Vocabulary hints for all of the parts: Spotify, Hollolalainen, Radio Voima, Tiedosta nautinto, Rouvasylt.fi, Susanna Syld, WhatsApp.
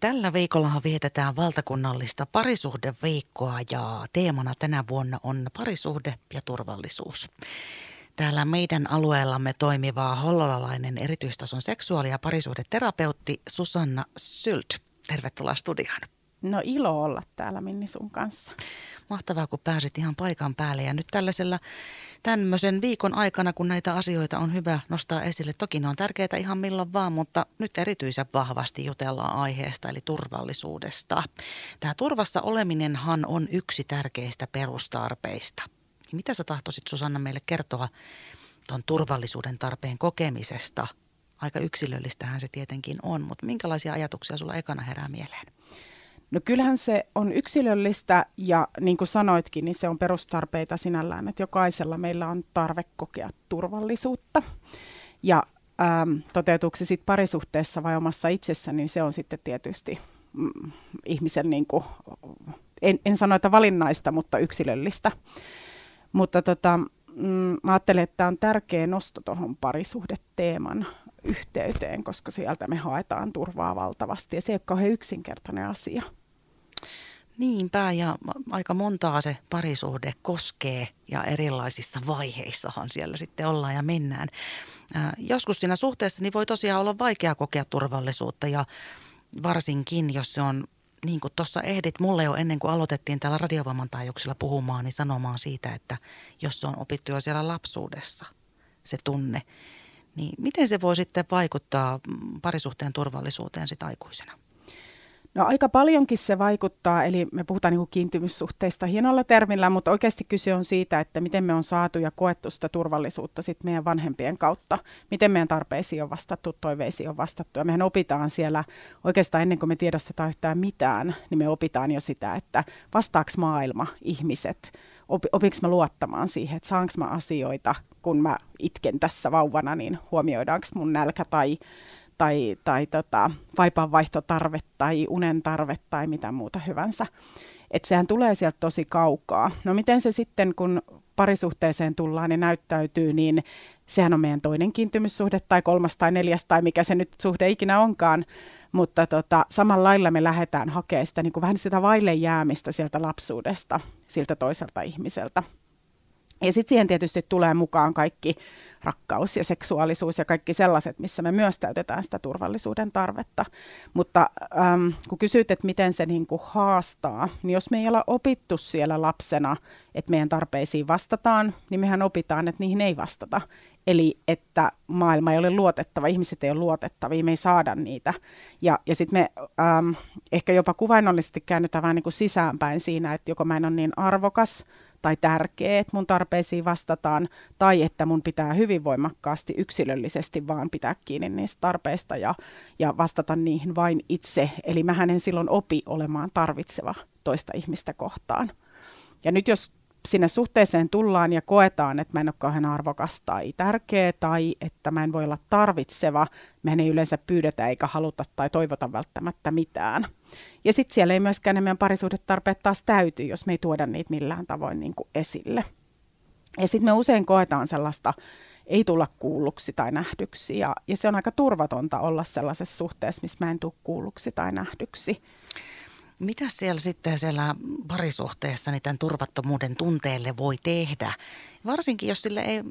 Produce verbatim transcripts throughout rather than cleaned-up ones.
Tällä viikollahan vietetään valtakunnallista parisuhdeviikkoa ja teemana tänä vuonna on parisuhde ja turvallisuus. Täällä meidän alueellamme toimiva hollolalainen erityistason seksuaali- ja parisuhdeterapeutti Susanna Syld. Tervetuloa studioon. No ilo olla täällä Minni sun kanssa. Mahtavaa, kun pääsit ihan paikan päälle ja nyt tällaisella tämmöisen viikon aikana, kun näitä asioita on hyvä nostaa esille. Toki ne on tärkeitä ihan milloin vaan, mutta nyt erityisen vahvasti jutellaan aiheesta eli turvallisuudesta. Tämä turvassa oleminenhan on yksi tärkeistä perustarpeista. Mitä sä tahtoisit Susanna meille kertoa tuon turvallisuuden tarpeen kokemisesta? Aika yksilöllistähän se tietenkin on, mutta minkälaisia ajatuksia sulla ekana herää mieleen? No kyllähän se on yksilöllistä ja niin kuin sanoitkin, niin se on perustarpeita sinällään, että jokaisella meillä on tarve kokea turvallisuutta. Ja ähm, toteutuuko se sitten parisuhteessa vai omassa itsessä, niin se on sitten tietysti mm, ihmisen, niin kuin, en, en sano, että valinnaista, mutta yksilöllistä. Mutta tota, mm, mä ajattelen, että tämä on tärkeä nosto tuohon parisuhdeteeman yhteyteen, koska sieltä me haetaan turvaa valtavasti ja se ei ole kauhean yksinkertainen asia. Niinpä ja aika montaa se parisuhde koskee ja erilaisissa vaiheissahan siellä sitten ollaan ja mennään. Ää, joskus siinä suhteessa niin voi tosiaan olla vaikea kokea turvallisuutta ja varsinkin jos se on niin kuin tuossa ehdit mulle jo ennen kuin aloitettiin täällä Radio Voiman taajuuksilla puhumaan, niin sanomaan siitä, että jos se on opittu jo siellä lapsuudessa se tunne, niin miten se voi sitten vaikuttaa parisuhteen turvallisuuteen sit aikuisena? No aika paljonkin se vaikuttaa, eli me puhutaan niin kuin kiintymyssuhteista hienolla termillä, mutta oikeasti kyse on siitä, että miten me on saatu ja koettu sitä turvallisuutta sit meidän vanhempien kautta. Miten meidän tarpeisiin on vastattu, toiveisiin on vastattu ja mehän opitaan siellä oikeastaan ennen kuin me tiedostetaan yhtään mitään, niin me opitaan jo sitä, että vastaako maailma, ihmiset, opinko mä luottamaan siihen, että saanko mä asioita, kun mä itken tässä vauvana, niin huomioidaanko mun nälkä tai tai, tai tota, vaipaanvaihtotarve tai unen tarve tai mitä muuta hyvänsä. Että sehän tulee sieltä tosi kaukaa. No miten se sitten, kun parisuhteeseen tullaan ja näyttäytyy, niin sehän on meidän toinen kiintymyssuhde tai kolmas tai neljäs tai mikä se nyt suhde ikinä onkaan. Mutta tota, samalla lailla me lähdetään hakemaan sitä, niin kuin vähän sitä vaille jäämistä sieltä lapsuudesta, siltä toiselta ihmiseltä. Ja sitten siihen tietysti tulee mukaan kaikki rakkaus ja seksuaalisuus ja kaikki sellaiset, missä me myös täytetään sitä turvallisuuden tarvetta. Mutta äm, kun kysyt, että miten se niinku haastaa, niin jos me ei olla opittu siellä lapsena, että meidän tarpeisiin vastataan, niin mehän opitaan, että niihin ei vastata. Eli että maailma ei ole luotettava, ihmiset ei ole luotettavia, me ei saada niitä. Ja, ja sitten me äm, ehkä jopa kuvainnollisesti käännytään vähän niinku sisäänpäin siinä, että joko mä en ole niin arvokas, tai tärkeä, että mun tarpeisiin vastataan, tai että mun pitää hyvin voimakkaasti yksilöllisesti vaan pitää kiinni niistä tarpeista ja, ja vastata niihin vain itse. Eli mähän en silloin opi olemaan tarvitseva toista ihmistä kohtaan. Ja nyt jos sinne suhteeseen tullaan ja koetaan, että mä en ole kauhean arvokas tai tärkeä, tai että mä en voi olla tarvitseva, mehän ei yleensä pyydetä eikä haluta tai toivota välttämättä mitään. Ja sitten siellä ei myöskään ne meidän parisuhdetarpeet taas täyty, jos me ei tuoda niitä millään tavoin niin kuin esille. Ja sitten me usein koetaan sellaista, ei tulla kuulluksi tai nähdyksi. Ja, ja se on aika turvatonta olla sellaisessa suhteessa, missä mä en tule kuulluksi tai nähdyksi. Mitä siellä sitten siellä parisuhteessa niin tämän turvattomuuden tunteelle voi tehdä? Varsinkin, jos sille ei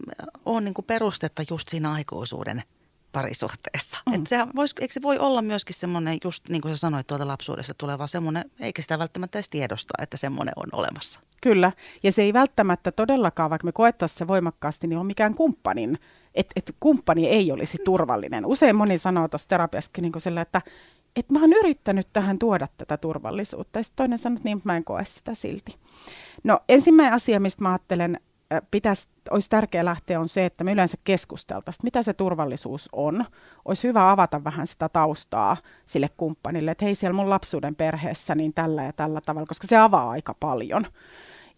ole niin kuin perustetta just siinä aikuisuuden parisuhteessa. Mm. Et sehän vois, eikö se voi olla myöskin semmoinen, just niin kuin sä sanoit tuolta lapsuudesta tuleva semmoinen, eikä sitä välttämättä edes tiedosta, että semmoinen on olemassa. Kyllä, ja se ei välttämättä todellakaan, vaikka me koettaisiin se voimakkaasti, niin on mikään kumppanin, että et kumppani ei olisi turvallinen. Usein moni sanoo tuossa terapiassakin niin kuin sillä, että et mä oon yrittänyt tähän tuoda tätä turvallisuutta, ja sitten toinen sanoo, että niin mä en koe sitä silti. No ensimmäinen asia, mistä mä ajattelen, Pitäisi, olisi tärkeää lähteä on se, että me yleensä keskusteltaisiin, mitä se turvallisuus on. Olisi hyvä avata vähän sitä taustaa sille kumppanille, että hei siellä mun lapsuuden perheessä niin tällä ja tällä tavalla, koska se avaa aika paljon.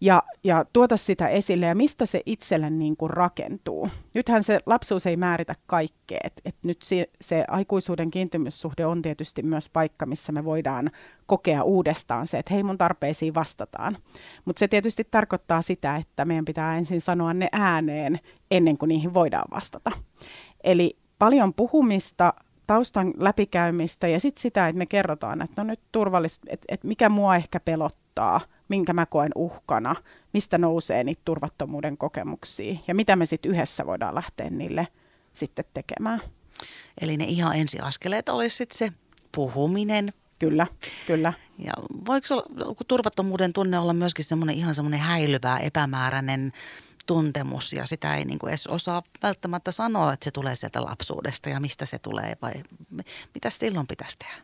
Ja, ja tuota sitä esille ja mistä se itselle niin kuin rakentuu. Nythän se lapsuus ei määritä kaikkea. Et, et nyt se, se aikuisuuden kiintymyssuhde on tietysti myös paikka, missä me voidaan kokea uudestaan se, että hei mun tarpeisiin vastataan. Mutta se tietysti tarkoittaa sitä, että meidän pitää ensin sanoa ne ääneen ennen kuin niihin voidaan vastata. Eli paljon puhumista, taustan läpikäymistä ja sitten sitä, että me kerrotaan, että no nyt turvallis, että, että mikä mua ehkä pelottaa, minkä mä koen uhkana, mistä nousee niitä turvattomuuden kokemuksia ja mitä me sitten yhdessä voidaan lähteä niille sitten tekemään. Eli ne ihan ensiaskeleet olisi sitten se puhuminen. Kyllä, kyllä. Ja voiko olla, kun turvattomuuden tunne olla myöskin semmoinen ihan semmoinen häilyvä, epämääräinen tuntemus ja sitä ei niin kuin edes osaa välttämättä sanoa, että se tulee sieltä lapsuudesta ja mistä se tulee vai mitä silloin pitäisi tehdä?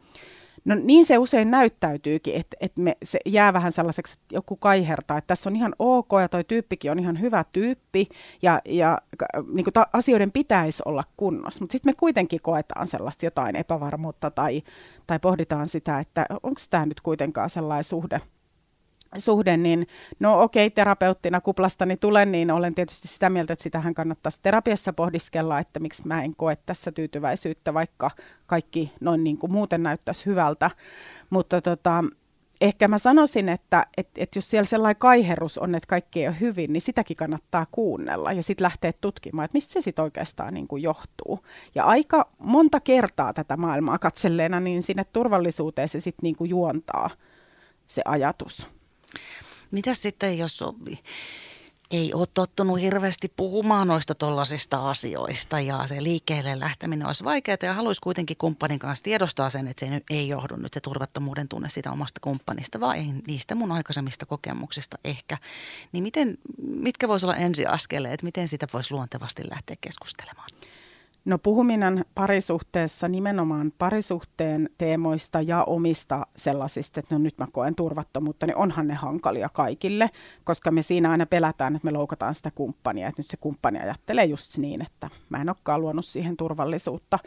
No niin se usein näyttäytyykin, että, että me, se jää vähän sellaiseksi, että joku kaihertaa, että tässä on ihan ok ja toi tyyppikin on ihan hyvä tyyppi ja, ja niin kuin ta, asioiden pitäisi olla kunnossa. Mutta sitten me kuitenkin koetaan sellaista jotain epävarmuutta tai, tai pohditaan sitä, että onko tämä nyt kuitenkaan sellainen suhde. Suhde, niin no okei, terapeuttina kuplastani tulen, niin olen tietysti sitä mieltä, että sitähän kannattaisi terapiassa pohdiskella, että miksi mä en koe tässä tyytyväisyyttä, vaikka kaikki noin niin kuin muuten näyttäisi hyvältä. Mutta tota, ehkä mä sanoisin, että et, et jos siellä sellainen kaiherus on, että kaikki ei ole hyvin, niin sitäkin kannattaa kuunnella ja sitten lähteä tutkimaan, että mistä se sitten oikeastaan niin kuin johtuu. Ja aika monta kertaa tätä maailmaa katselleena, niin sinne turvallisuuteen se sitten niin kuin juontaa se ajatus. Mitäs sitten, jos ei ole tottunut hirveästi puhumaan noista tuollaisista asioista ja se liikkeelle lähteminen olisi vaikeaa ja haluaisi kuitenkin kumppanin kanssa tiedostaa sen, että se ei johdu nyt se turvattomuuden tunne sitä omasta kumppanista, vaan niistä mun aikaisemmista kokemuksista ehkä. Niin miten, mitkä voisi olla ensiaskeleet, miten sitä voisi luontevasti lähteä keskustelemaan? No puhuminen parisuhteessa nimenomaan parisuhteen teemoista ja omista sellaisista, että no nyt mä koen turvattomuutta, niin onhan ne hankalia kaikille, koska me siinä aina pelätään, että me loukataan sitä kumppania, että nyt se kumppani ajattelee just niin, että mä en olekaan luonut siihen turvallisuutta.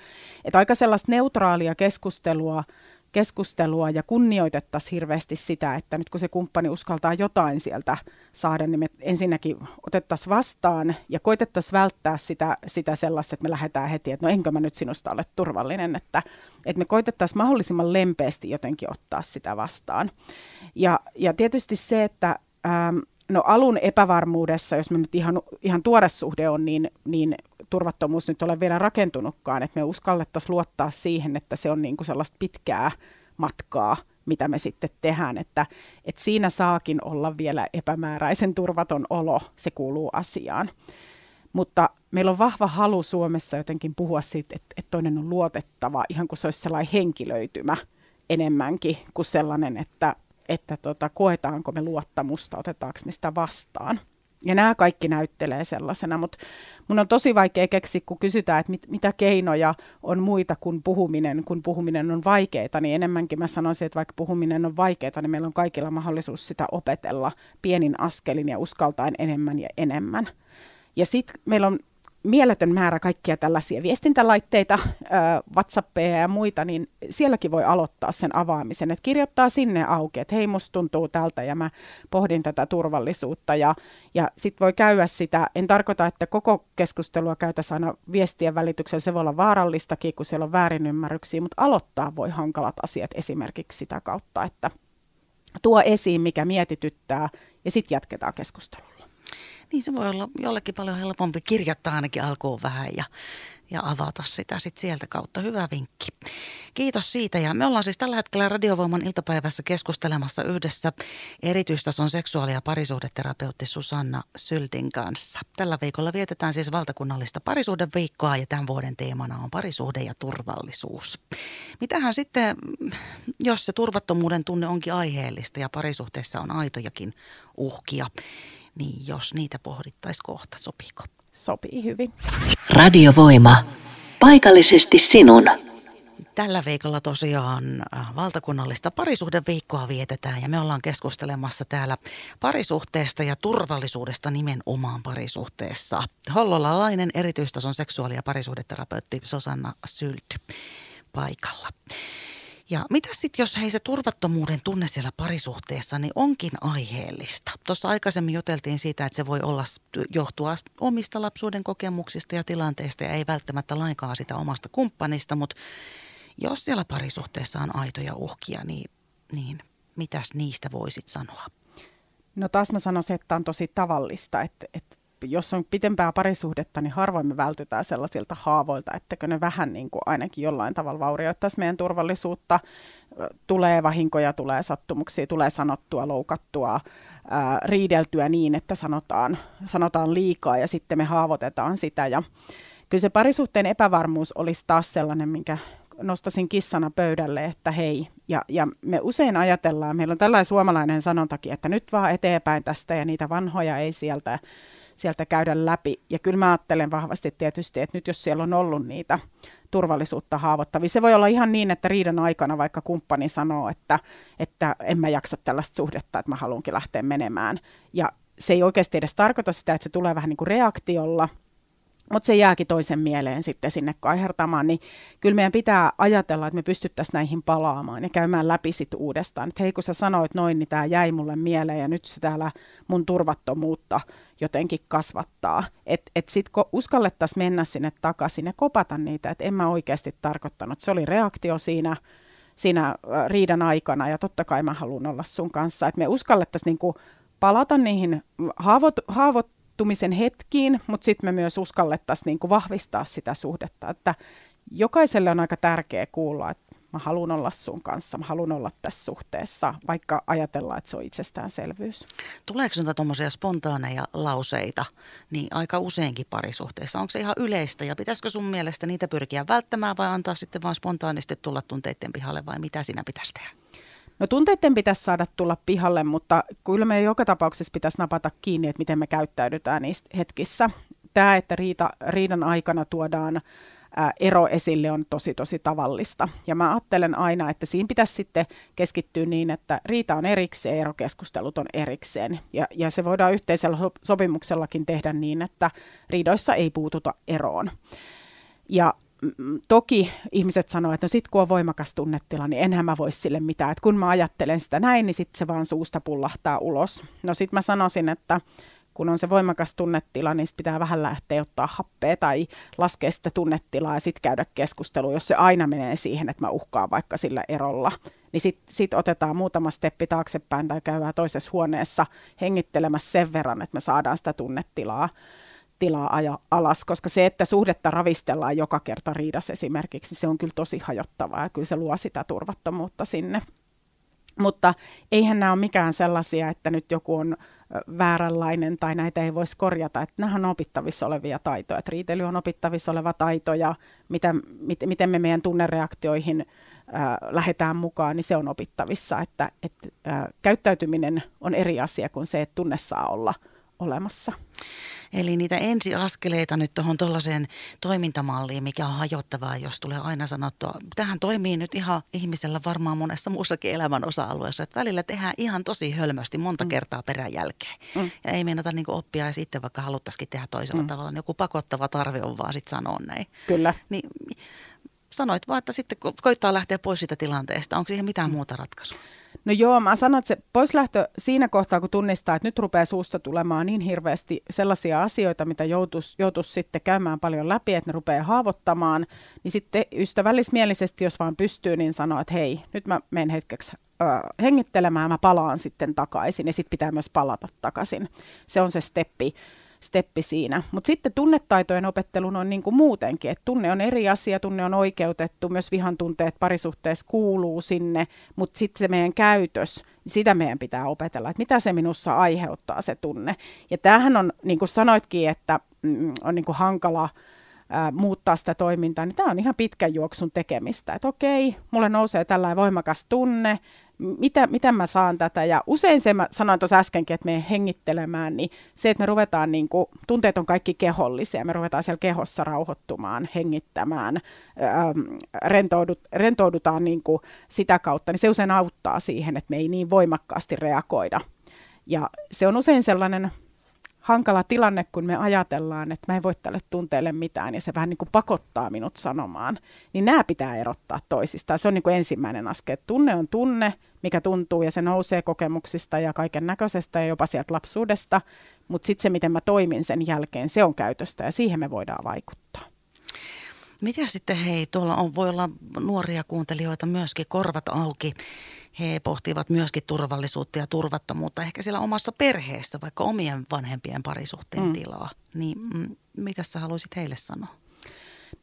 Että aika sellaista neutraalia keskustelua, keskustelua ja kunnioitettaisiin hirveästi sitä, että nyt kun se kumppani uskaltaa jotain sieltä saada, niin me ensinnäkin otettaisiin vastaan ja koitettaisiin välttää sitä, sitä sellaista, että me lähdetään heti, että no enkö mä nyt sinusta ole turvallinen, että, että me koitettaisiin mahdollisimman lempeästi jotenkin ottaa sitä vastaan. Ja, ja tietysti se, että ähm, no alun epävarmuudessa, jos me nyt ihan, ihan tuore suhde on, niin, niin turvattomuus nyt ole vielä rakentunutkaan, että me uskallettaisiin luottaa siihen, että se on niin kuin sellaista pitkää matkaa, mitä me sitten tehdään, että, että siinä saakin olla vielä epämääräisen turvaton olo, se kuuluu asiaan. Mutta meillä on vahva halu Suomessa jotenkin puhua siitä, että, että toinen on luotettava, ihan kuin se olisi sellainen henkilöitymä enemmänkin kuin sellainen, että että tota, koetaanko me luottamusta, otetaanko me sitä vastaan. Ja nämä kaikki näyttelee sellaisena, mutta mun on tosi vaikea keksiä, kun kysytään, että mit, mitä keinoja on muita kuin puhuminen, kun puhuminen on vaikeaa, niin enemmänkin mä sanoisin, että vaikka puhuminen on vaikeaa, niin meillä on kaikilla mahdollisuus sitä opetella pienin askelin ja uskaltaen enemmän ja enemmän. Ja sitten meillä on mieletön määrä kaikkia tällaisia viestintälaitteita, WhatsAppeja ja muita, niin sielläkin voi aloittaa sen avaamisen, että kirjoittaa sinne auki, että hei, musta tuntuu tältä ja mä pohdin tätä turvallisuutta ja, ja sitten voi käydä sitä, en tarkoita, että koko keskustelua käytäisiin aina viestien välityksellä, se voi olla vaarallistakin, kun siellä on väärinymmärryksiä, mutta aloittaa voi hankalat asiat esimerkiksi sitä kautta, että tuo esiin, mikä mietityttää ja sitten jatketaan keskustelua. Niin se voi olla jollekin paljon helpompi kirjoittaa ainakin alkuun vähän ja, ja avata sitä sitten sieltä kautta. Hyvä vinkki. Kiitos siitä ja me ollaan siis tällä hetkellä Radiovoiman iltapäivässä keskustelemassa yhdessä erityistason seksuaali- ja parisuhdeterapeutti Susanna Syldin kanssa. Tällä viikolla vietetään siis valtakunnallista parisuhdeviikkoa ja tämän vuoden teemana on parisuhde ja turvallisuus. Mitähän sitten, jos se turvattomuuden tunne onkin aiheellista ja parisuhteessa on aitojakin uhkia, niin jos niitä pohdittaisiin kohta, sopiiko? Sopii hyvin. Radio Voima. Paikallisesti sinun. Tällä viikolla tosiaan valtakunnallista parisuhdeviikkoa vietetään ja me ollaan keskustelemassa täällä parisuhteesta ja turvallisuudesta nimenomaan parisuhteessa. Hollolalainen erityistason seksuaali- ja parisuhdeterapeutti Susanna Syld paikalla. Ja mitä sitten, jos hei se turvattomuuden tunne siellä parisuhteessa, niin onkin aiheellista? Tuossa aikaisemmin juteltiin siitä, että se voi olla johtua omista lapsuuden kokemuksista ja tilanteista ja ei välttämättä lainkaan sitä omasta kumppanista, mutta jos siellä parisuhteessa on aitoja uhkia, niin, niin mitäs niistä voisit sanoa? No taas mä sanoisin, että on tosi tavallista, että, että jos on pitempää parisuhdetta, niin harvoin me vältytään sellaisilta haavoilta, ettäkö ne vähän niin kuin ainakin jollain tavalla vaurioittaisi meidän turvallisuutta. Tulee vahinkoja, tulee sattumuksia, tulee sanottua, loukattua, ää, riideltyä niin, että sanotaan, sanotaan liikaa ja sitten me haavoitetaan sitä. Ja kyllä se parisuhteen epävarmuus olisi taas sellainen, minkä nostasin kissana pöydälle, että hei, ja, ja me usein ajatellaan, meillä on tällainen suomalainen sanontakin, että nyt vaan eteenpäin tästä ja niitä vanhoja ei sieltä, sieltä käydä läpi. Ja kyllä mä ajattelen vahvasti tietysti, että nyt jos siellä on ollut niitä turvallisuutta haavoittavia, se voi olla ihan niin, että riidan aikana vaikka kumppani sanoo, että, että en mä jaksa tällaista suhdetta, että mä haluankin lähteä menemään. Ja se ei oikeasti edes tarkoita sitä, että se tulee vähän niin kuin reaktiolla, mutta se jääkin toisen mieleen sitten sinne kaihertamaan, niin kyllä meidän pitää ajatella, että me pystyttäisiin näihin palaamaan ja käymään läpi sitten uudestaan. Että hei, kun sä sanoit noin, niin tämä jäi mulle mieleen ja nyt se täällä mun turvattomuutta jotenkin kasvattaa. Että et sitten kun uskallettaisiin mennä sinne takaisin ja kopata niitä, että en mä oikeasti tarkoittanut. Se oli reaktio siinä, siinä riidan aikana ja totta kai mä haluan olla sun kanssa. Että me uskallettaisiin niinku palata niihin haavoit, haavoit, tumisen hetkiin, mutta sitten me myös uskallettaisiin niinku vahvistaa sitä suhdetta, että jokaiselle on aika tärkeä kuulla, että mä haluan olla sun kanssa, mä haluan olla tässä suhteessa, vaikka ajatellaan, että se on itsestäänselvyys. Tuleeko noita tuommoisia spontaaneja lauseita niin aika useinkin parisuhteessa? Onko se ihan yleistä ja pitäisikö sun mielestä niitä pyrkiä välttämään vai antaa sitten vaan spontaanisti tulla tunteiden pihalle vai mitä siinä pitäisi tehdä? No tunteiden pitäisi saada tulla pihalle, mutta kyllä me joka tapauksessa pitäisi napata kiinni, että miten me käyttäydytään niissä hetkissä. Tämä, että riita, riidan aikana tuodaan ää, ero esille on tosi tosi tavallista. Ja mä ajattelen aina, että siinä pitäisi sitten keskittyä niin, että riita on erikseen, erokeskustelut on erikseen. Ja, ja se voidaan yhteisellä sopimuksellakin tehdä niin, että riidoissa ei puututa eroon. Ja toki ihmiset sanoo, että no sit kun on voimakas tunnetila, niin enhän mä voi sille mitään. Et kun mä ajattelen sitä näin, niin sit se vaan suusta pullahtaa ulos. No sit mä sanoisin, että kun on se voimakas tunnetila, niin sit pitää vähän lähteä ottaa happea tai laskea sitä tunnetilaa ja sit käydä keskustelua. Jos se aina menee siihen, että mä uhkaan vaikka sillä erolla, niin sit, sit otetaan muutama steppi taaksepäin tai käydään toisessa huoneessa hengittelemässä sen verran, että me saadaan sitä tunnetilaa. tilaa aja alas, koska se, että suhdetta ravistellaan joka kerta riidas esimerkiksi, se on kyllä tosi hajottavaa ja kyllä se luo sitä turvattomuutta sinne. Mutta eihän nämä ole mikään sellaisia, että nyt joku on vääränlainen tai näitä ei voisi korjata. Että nämähän on opittavissa olevia taitoja. Et riitely on opittavissa oleva taito ja mitä, mit, miten me meidän tunnereaktioihin äh, lähdetään mukaan, niin se on opittavissa. Että, et, äh, käyttäytyminen on eri asia kuin se, että tunne saa olla olemassa. Eli niitä ensiaskeleita nyt tuohon tuollaiseen toimintamalliin, mikä on hajottavaa, jos tulee aina sanottua. Tähän toimii nyt ihan ihmisellä varmaan monessa muussakin elämän osa-alueessa, että välillä tehdään ihan tosi hölmösti monta mm. kertaa perän jälkeen. Mm. Ja ei meinata niin kuin oppia ja sitten vaikka haluttaisikin tehdä toisella mm. tavalla, niin joku pakottava tarve on vaan sitten sanoa näin. Kyllä. Niin sanoit vaan, että sitten koittaa lähteä pois siitä tilanteesta. Onko siihen mitään muuta ratkaisua? No joo, mä sanon, että se poislähtö siinä kohtaa, kun tunnistaa, että nyt rupeaa suusta tulemaan niin hirveästi sellaisia asioita, mitä joutuisi joutuis sitten käymään paljon läpi, että ne rupeaa haavoittamaan, niin sitten ystävällismielisesti, jos vaan pystyy, niin sanoo, että hei, nyt mä menen hetkeksi äh, hengittelemään, mä palaan sitten takaisin ja sitten pitää myös palata takaisin. Se on se steppi. steppi siinä. Mutta sitten tunnetaitojen opettelun on niin kuin muutenkin, että tunne on eri asia, tunne on oikeutettu, myös vihan tunteet parisuhteessa kuuluu sinne, mutta sitten se meidän käytös, sitä meidän pitää opetella, että mitä se minussa aiheuttaa se tunne. Ja tämähän on, niin kuin sanoitkin, että on niin kuin hankala ää, muuttaa sitä toimintaa, niin tämä on ihan pitkän juoksun tekemistä, että okei, mulle nousee tällainen voimakas tunne, Mitä, mitä mä saan tätä? Ja usein se, mä sanoin tuossa äskenkin, että me hengittelemään, niin se, että me ruvetaan, niin kuin, tunteet on kaikki kehollisia, me ruvetaan siellä kehossa rauhoittumaan, hengittämään, äm, rentoudut, rentoudutaan niin kuin sitä kautta, niin se usein auttaa siihen, että me ei niin voimakkaasti reagoida. Ja se on usein sellainen hankala tilanne, kun me ajatellaan, että mä en voi tälle tunteelle mitään ja se vähän niin kuin pakottaa minut sanomaan, niin nämä pitää erottaa toisistaan. Se on niin kuin ensimmäinen askel. Tunne on tunne, mikä tuntuu ja se nousee kokemuksista ja kaiken näköisestä ja jopa sieltä lapsuudesta, mutta sitten se, miten mä toimin sen jälkeen, se on käytöstä ja siihen me voidaan vaikuttaa. Miten sitten hei, tuolla on, voi olla nuoria kuuntelijoita myöskin korvat auki he pohtivat myöskin turvallisuutta ja turvattomuutta ehkä siellä omassa perheessä, vaikka omien vanhempien parisuhteen mm. tilaa. Niin mm, mitä sä haluaisit heille sanoa?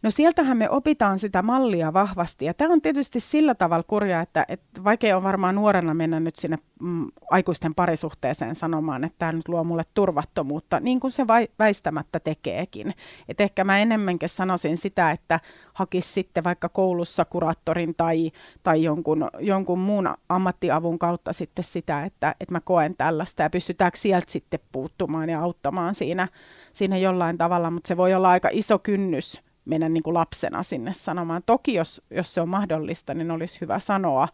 No sieltähän me opitaan sitä mallia vahvasti ja tämä on tietysti sillä tavalla kurja, että, että vaikea on varmaan nuorena mennä nyt sinne mm, aikuisten parisuhteeseen sanomaan, että tämä nyt luo mulle turvattomuutta, niin kuin se vai, väistämättä tekeekin. Et ehkä mä enemmänkin sanoisin sitä, että hakisi sitten vaikka koulussa kuraattorin tai, tai jonkun, jonkun muun ammattiavun kautta sitten sitä, että, että mä koen tällaista ja pystytäänkö sieltä sitten puuttumaan ja auttamaan siinä, siinä jollain tavalla, mutta se voi olla aika iso kynnys mennä niin kuin lapsena sinne sanomaan. Toki jos, jos se on mahdollista, niin olisi hyvä sanoa,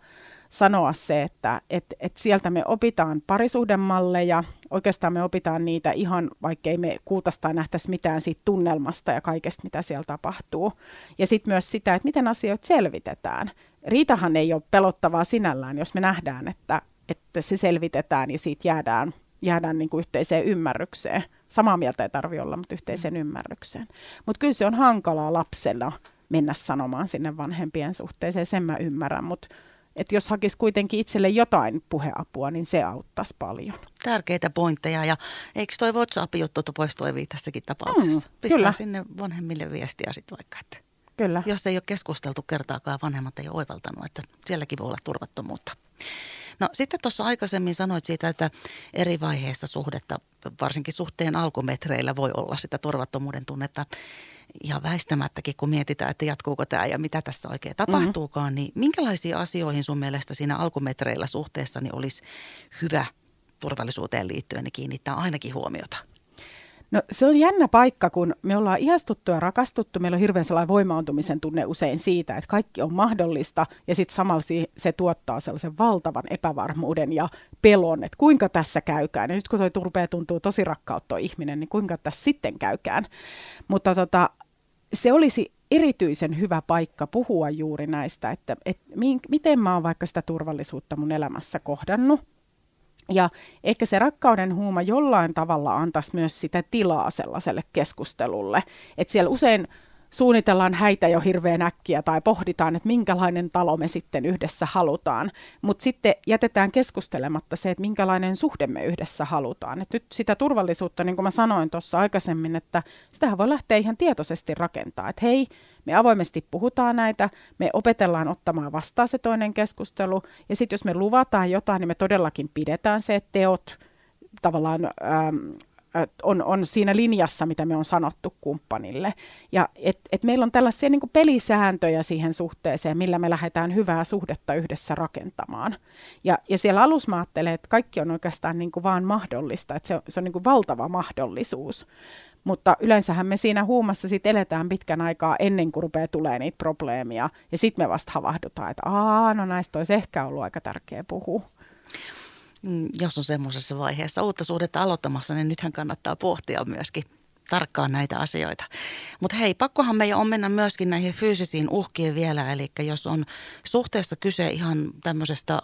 sanoa se, että et, et sieltä me opitaan parisuhdemalleja. Oikeastaan me opitaan niitä ihan, vaikkei me kuultaisi tai nähtäisi mitään siitä tunnelmasta ja kaikesta, mitä siellä tapahtuu. Ja sitten myös sitä, että miten asioita selvitetään. Riitahan ei ole pelottavaa sinällään, jos me nähdään, että, että se selvitetään ja siitä jäädään, jäädään niin kuin yhteiseen ymmärrykseen. Samaa mieltä ei tarvitse olla, mutta yhteiseen mm. ymmärrykseen. Mutta kyllä se on hankalaa lapsella mennä sanomaan sinne vanhempien suhteeseen, sen mä ymmärrän. Mutta jos hakisi kuitenkin itselle jotain puheapua, niin se auttaisi paljon. Tärkeitä pointteja ja eikö toi WhatsApp-juttu pois toivii tässäkin tapauksessa? Mm, Pistää kyllä sinne vanhemmille viestiä sitten vaikka, että kyllä. Jos ei ole keskusteltu kertaakaan, vanhemmat ei ole oivaltanut, että sielläkin voi olla turvattomuutta. No sitten tuossa aikaisemmin sanoit siitä, että eri vaiheessa suhdetta, varsinkin suhteen alkumetreillä voi olla sitä turvattomuuden tunnetta ihan väistämättäkin, kun mietitään, että jatkuuko tämä ja mitä tässä oikein tapahtuukaan, niin minkälaisia asioihin sun mielestä siinä alkumetreillä suhteessa niin olisi hyvä turvallisuuteen liittyen niin kiinnittää ainakin huomiota? No se on jännä paikka, kun me ollaan ihastuttu ja rakastuttu. Meillä on hirveän sellainen voimaantumisen tunne usein siitä, että kaikki on mahdollista ja sitten samalla se tuottaa sellaisen valtavan epävarmuuden ja pelon, että kuinka tässä käykään. Ja nyt kun toi turpea tuntuu tosi rakkautta ihminen, niin kuinka tässä sitten käykään. Mutta tota, se olisi erityisen hyvä paikka puhua juuri näistä, että, että miten mä oon vaikka sitä turvallisuutta mun elämässä kohdannut. Ja ehkä se rakkauden huuma jollain tavalla antaisi myös sitä tilaa sellaiselle keskustelulle. Että siellä usein suunnitellaan häitä jo hirveän äkkiä tai pohditaan, että minkälainen talo me sitten yhdessä halutaan. Mutta sitten jätetään keskustelematta se, että minkälainen suhde me yhdessä halutaan. Et nyt sitä turvallisuutta, niin kuin mä sanoin tuossa aikaisemmin, että sitähän voi lähteä ihan tietoisesti rakentamaan. Että hei, me avoimesti puhutaan näitä, me opetellaan ottamaan vastaan se toinen keskustelu. Ja sitten jos me luvataan jotain, niin me todellakin pidetään se, että teot tavallaan Ähm, On, on siinä linjassa, mitä me on sanottu kumppanille. Ja et, et meillä on tällaisia niin kuin pelisääntöjä siihen suhteeseen, millä me lähdetään hyvää suhdetta yhdessä rakentamaan. Ja, ja siellä alussa mä ajattelen, että kaikki on oikeastaan niin kuin vaan mahdollista, että se, se on niin kuin valtava mahdollisuus. Mutta yleensähän me siinä huumassa sit eletään pitkän aikaa ennen kuin rupeaa tulemaan niitä probleemia. Ja sitten me vasta havahdutaan, että aah, no näistä olisi ehkä ollut aika tärkeä puhua. Jos on semmoisessa vaiheessa uutta suhdetta aloittamassa, niin nythän kannattaa pohtia myöskin tarkkaan näitä asioita. Mutta hei, pakkohan meidän on mennä myöskin näihin fyysisiin uhkiin vielä. Eli jos on suhteessa kyse ihan tämmöisestä,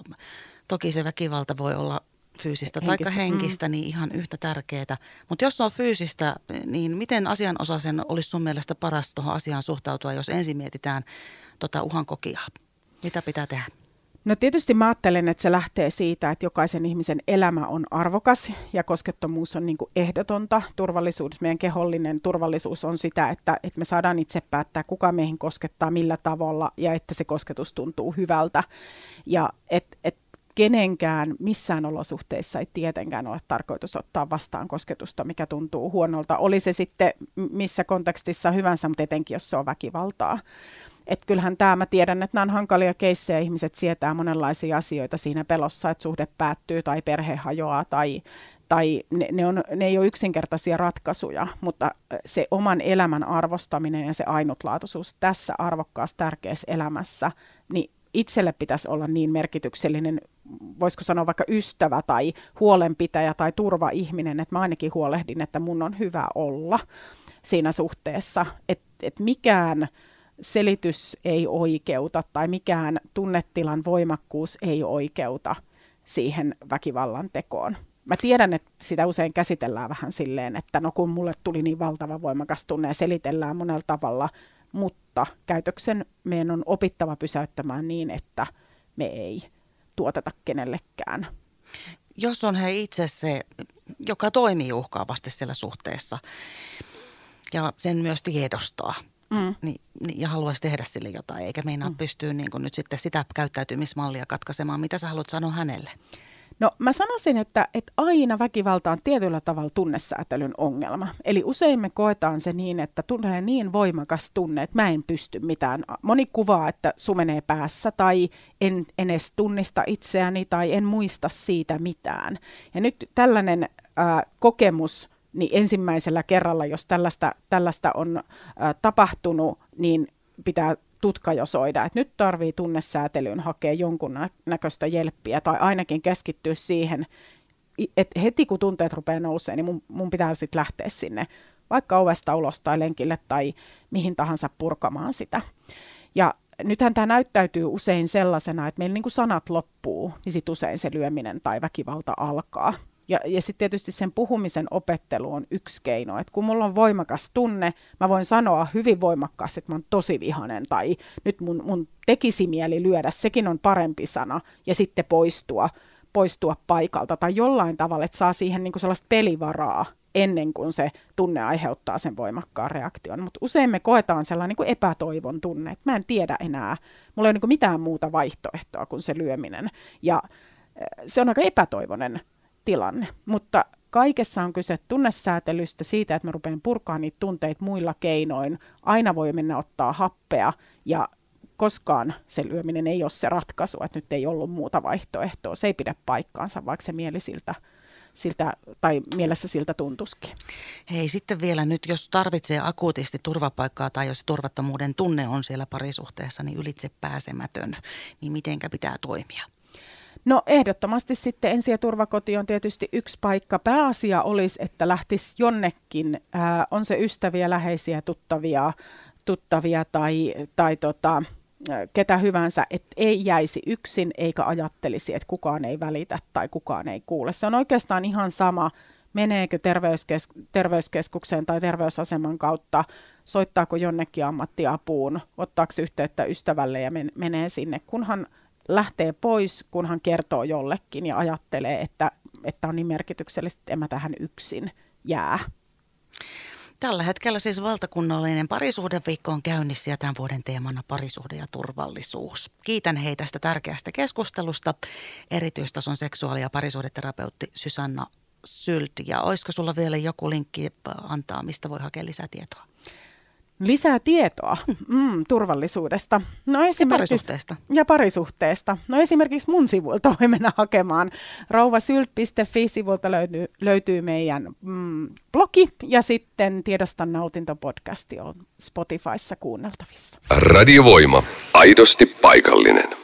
toki se väkivalta voi olla fyysistä tai henkistä, mm. niin ihan yhtä tärkeää. Mutta jos on fyysistä, niin miten asianosaisen olisi sun mielestä paras tuohon asiaan suhtautua, jos ensin mietitään tota uhankokijaa? Mitä pitää tehdä? No tietysti mä ajattelen, että se lähtee siitä, että jokaisen ihmisen elämä on arvokas ja koskettomuus on niin kuin ehdotonta. Turvallisuus, meidän kehollinen turvallisuus on sitä, että, että me saadaan itse päättää, kuka meihin koskettaa, millä tavalla ja että se kosketus tuntuu hyvältä. Ja että et kenenkään missään olosuhteissa ei tietenkään ole tarkoitus ottaa vastaan kosketusta, mikä tuntuu huonolta. Oli se sitten missä kontekstissa hyvänsä, mutta etenkin jos se on väkivaltaa. Että kyllähän tämä, mä tiedän, että nämä on hankalia keissejä, ihmiset sietää monenlaisia asioita siinä pelossa, että suhde päättyy tai perhe hajoaa tai, tai ne, ne, on, ne ei ole yksinkertaisia ratkaisuja, mutta se oman elämän arvostaminen ja se ainutlaatuisuus tässä arvokkaassa tärkeässä elämässä, niin itselle pitäisi olla niin merkityksellinen, voisiko sanoa vaikka ystävä tai huolenpitäjä tai turvaihminen, että mä ainakin huolehdin, että mun on hyvä olla siinä suhteessa, että et mikään selitys ei oikeuta tai mikään tunnetilan voimakkuus ei oikeuta siihen väkivallan tekoon. Mä tiedän, että sitä usein käsitellään vähän silleen, että no kun mulle tuli niin valtava voimakas tunne ja selitellään monella tavalla, mutta käytöksen meidän on opittava pysäyttämään niin, että me ei tuoteta kenellekään. Jos on he itse se, joka toimii uhkaavasti siellä suhteessa ja sen myös tiedostaa mm. niin, ja haluaisi tehdä sille jotain, eikä meinaa mm. pystyä niin kuin nyt sitten sitä käyttäytymismallia katkaisemaan. Mitä sä haluat sanoa hänelle? No mä sanoisin, että, että aina väkivalta on tietyllä tavalla tunnesäätelyn ongelma. Eli usein me koetaan se niin, että tulee niin voimakas tunne, että mä en pysty mitään. Moni kuvaa, että sumenee päässä tai en, en edes tunnista itseäni tai en muista siitä mitään. Ja nyt tällainen ää, kokemus, niin ensimmäisellä kerralla, jos tällaista, tällaista on ää, tapahtunut, niin pitää tutkajosoida, että nyt tarvii tunnesäätelyyn hakea jonkun näköistä jelppiä tai ainakin keskittyä siihen, että heti kun tunteet rupeaa nousemaan, niin mun, mun pitää sitten lähteä sinne vaikka ovesta ulos tai lenkille tai mihin tahansa purkamaan sitä. Ja nythän tämä näyttäytyy usein sellaisena, että meillä niin kuin sanat loppuu, niin sitten usein se lyöminen tai väkivalta alkaa. Ja, ja sitten tietysti sen puhumisen opettelu on yksi keino, että kun mulla on voimakas tunne, mä voin sanoa hyvin voimakkaasti, että mä oon tosi vihainen tai nyt mun, mun tekisi mieli lyödä, sekin on parempi sana, ja sitten poistua, poistua paikalta tai jollain tavalla, että saa siihen niinku sellaista pelivaraa ennen kuin se tunne aiheuttaa sen voimakkaan reaktion. Mutta usein me koetaan sellainen niinku epätoivon tunne, että mä en tiedä enää, mulla ei ole niinku mitään muuta vaihtoehtoa kuin se lyöminen ja se on aika epätoivoinen tilanne. Mutta kaikessa on kyse tunnesäätelystä siitä, että mä rupean purkaa niitä tunteita muilla keinoin. Aina voi mennä ottaa happea ja koskaan se lyöminen ei ole se ratkaisu, että nyt ei ollut muuta vaihtoehtoa. Se ei pidä paikkaansa, vaikka se mieli siltä, siltä tai mielessä siltä tuntuskin. Hei, sitten vielä nyt, jos tarvitsee akuutisti turvapaikkaa tai jos turvattomuuden tunne on siellä parisuhteessa, niin ylitse pääsemätön, niin mitenkä pitää toimia? No ehdottomasti sitten ensi- ja turvakoti on tietysti yksi paikka. Pääasia olisi, että lähtisi jonnekin, ää, on se ystäviä, läheisiä, tuttavia, tuttavia tai, tai tota, ketä hyvänsä, että ei jäisi yksin eikä ajattelisi, että kukaan ei välitä tai kukaan ei kuule. Se on oikeastaan ihan sama, meneekö terveyskesk- terveyskeskukseen tai terveysaseman kautta, soittaako jonnekin ammattiapuun, ottaako yhteyttä ystävälle ja men- menee sinne, kunhan lähtee pois, kun hän kertoo jollekin ja ajattelee, että, että on niin merkityksellistä, että en mä tähän yksin jää. Tällä hetkellä siis valtakunnallinen parisuhdeviikko on käynnissä ja tämän vuoden teemana parisuhde ja turvallisuus. Kiitän heitä tästä tärkeästä keskustelusta. Erityistason seksuaali- ja parisuhdeterapeutti Susanna Syld. Ja olisiko sulla vielä joku linkki antaa, mistä voi hakea lisää tietoa? Lisää tietoa mm, turvallisuudesta no ja parisuhteesta. Ja parisuhteesta. No esimerkiksi mun sivuilta voi mennä hakemaan. Rouvasylt piste fi sivulta löytyy, löytyy meidän mm, blogi ja sitten Tiedosta nautinto -podcasti on Spotifyssa kuunneltavissa. Radio Voima. Aidosti paikallinen.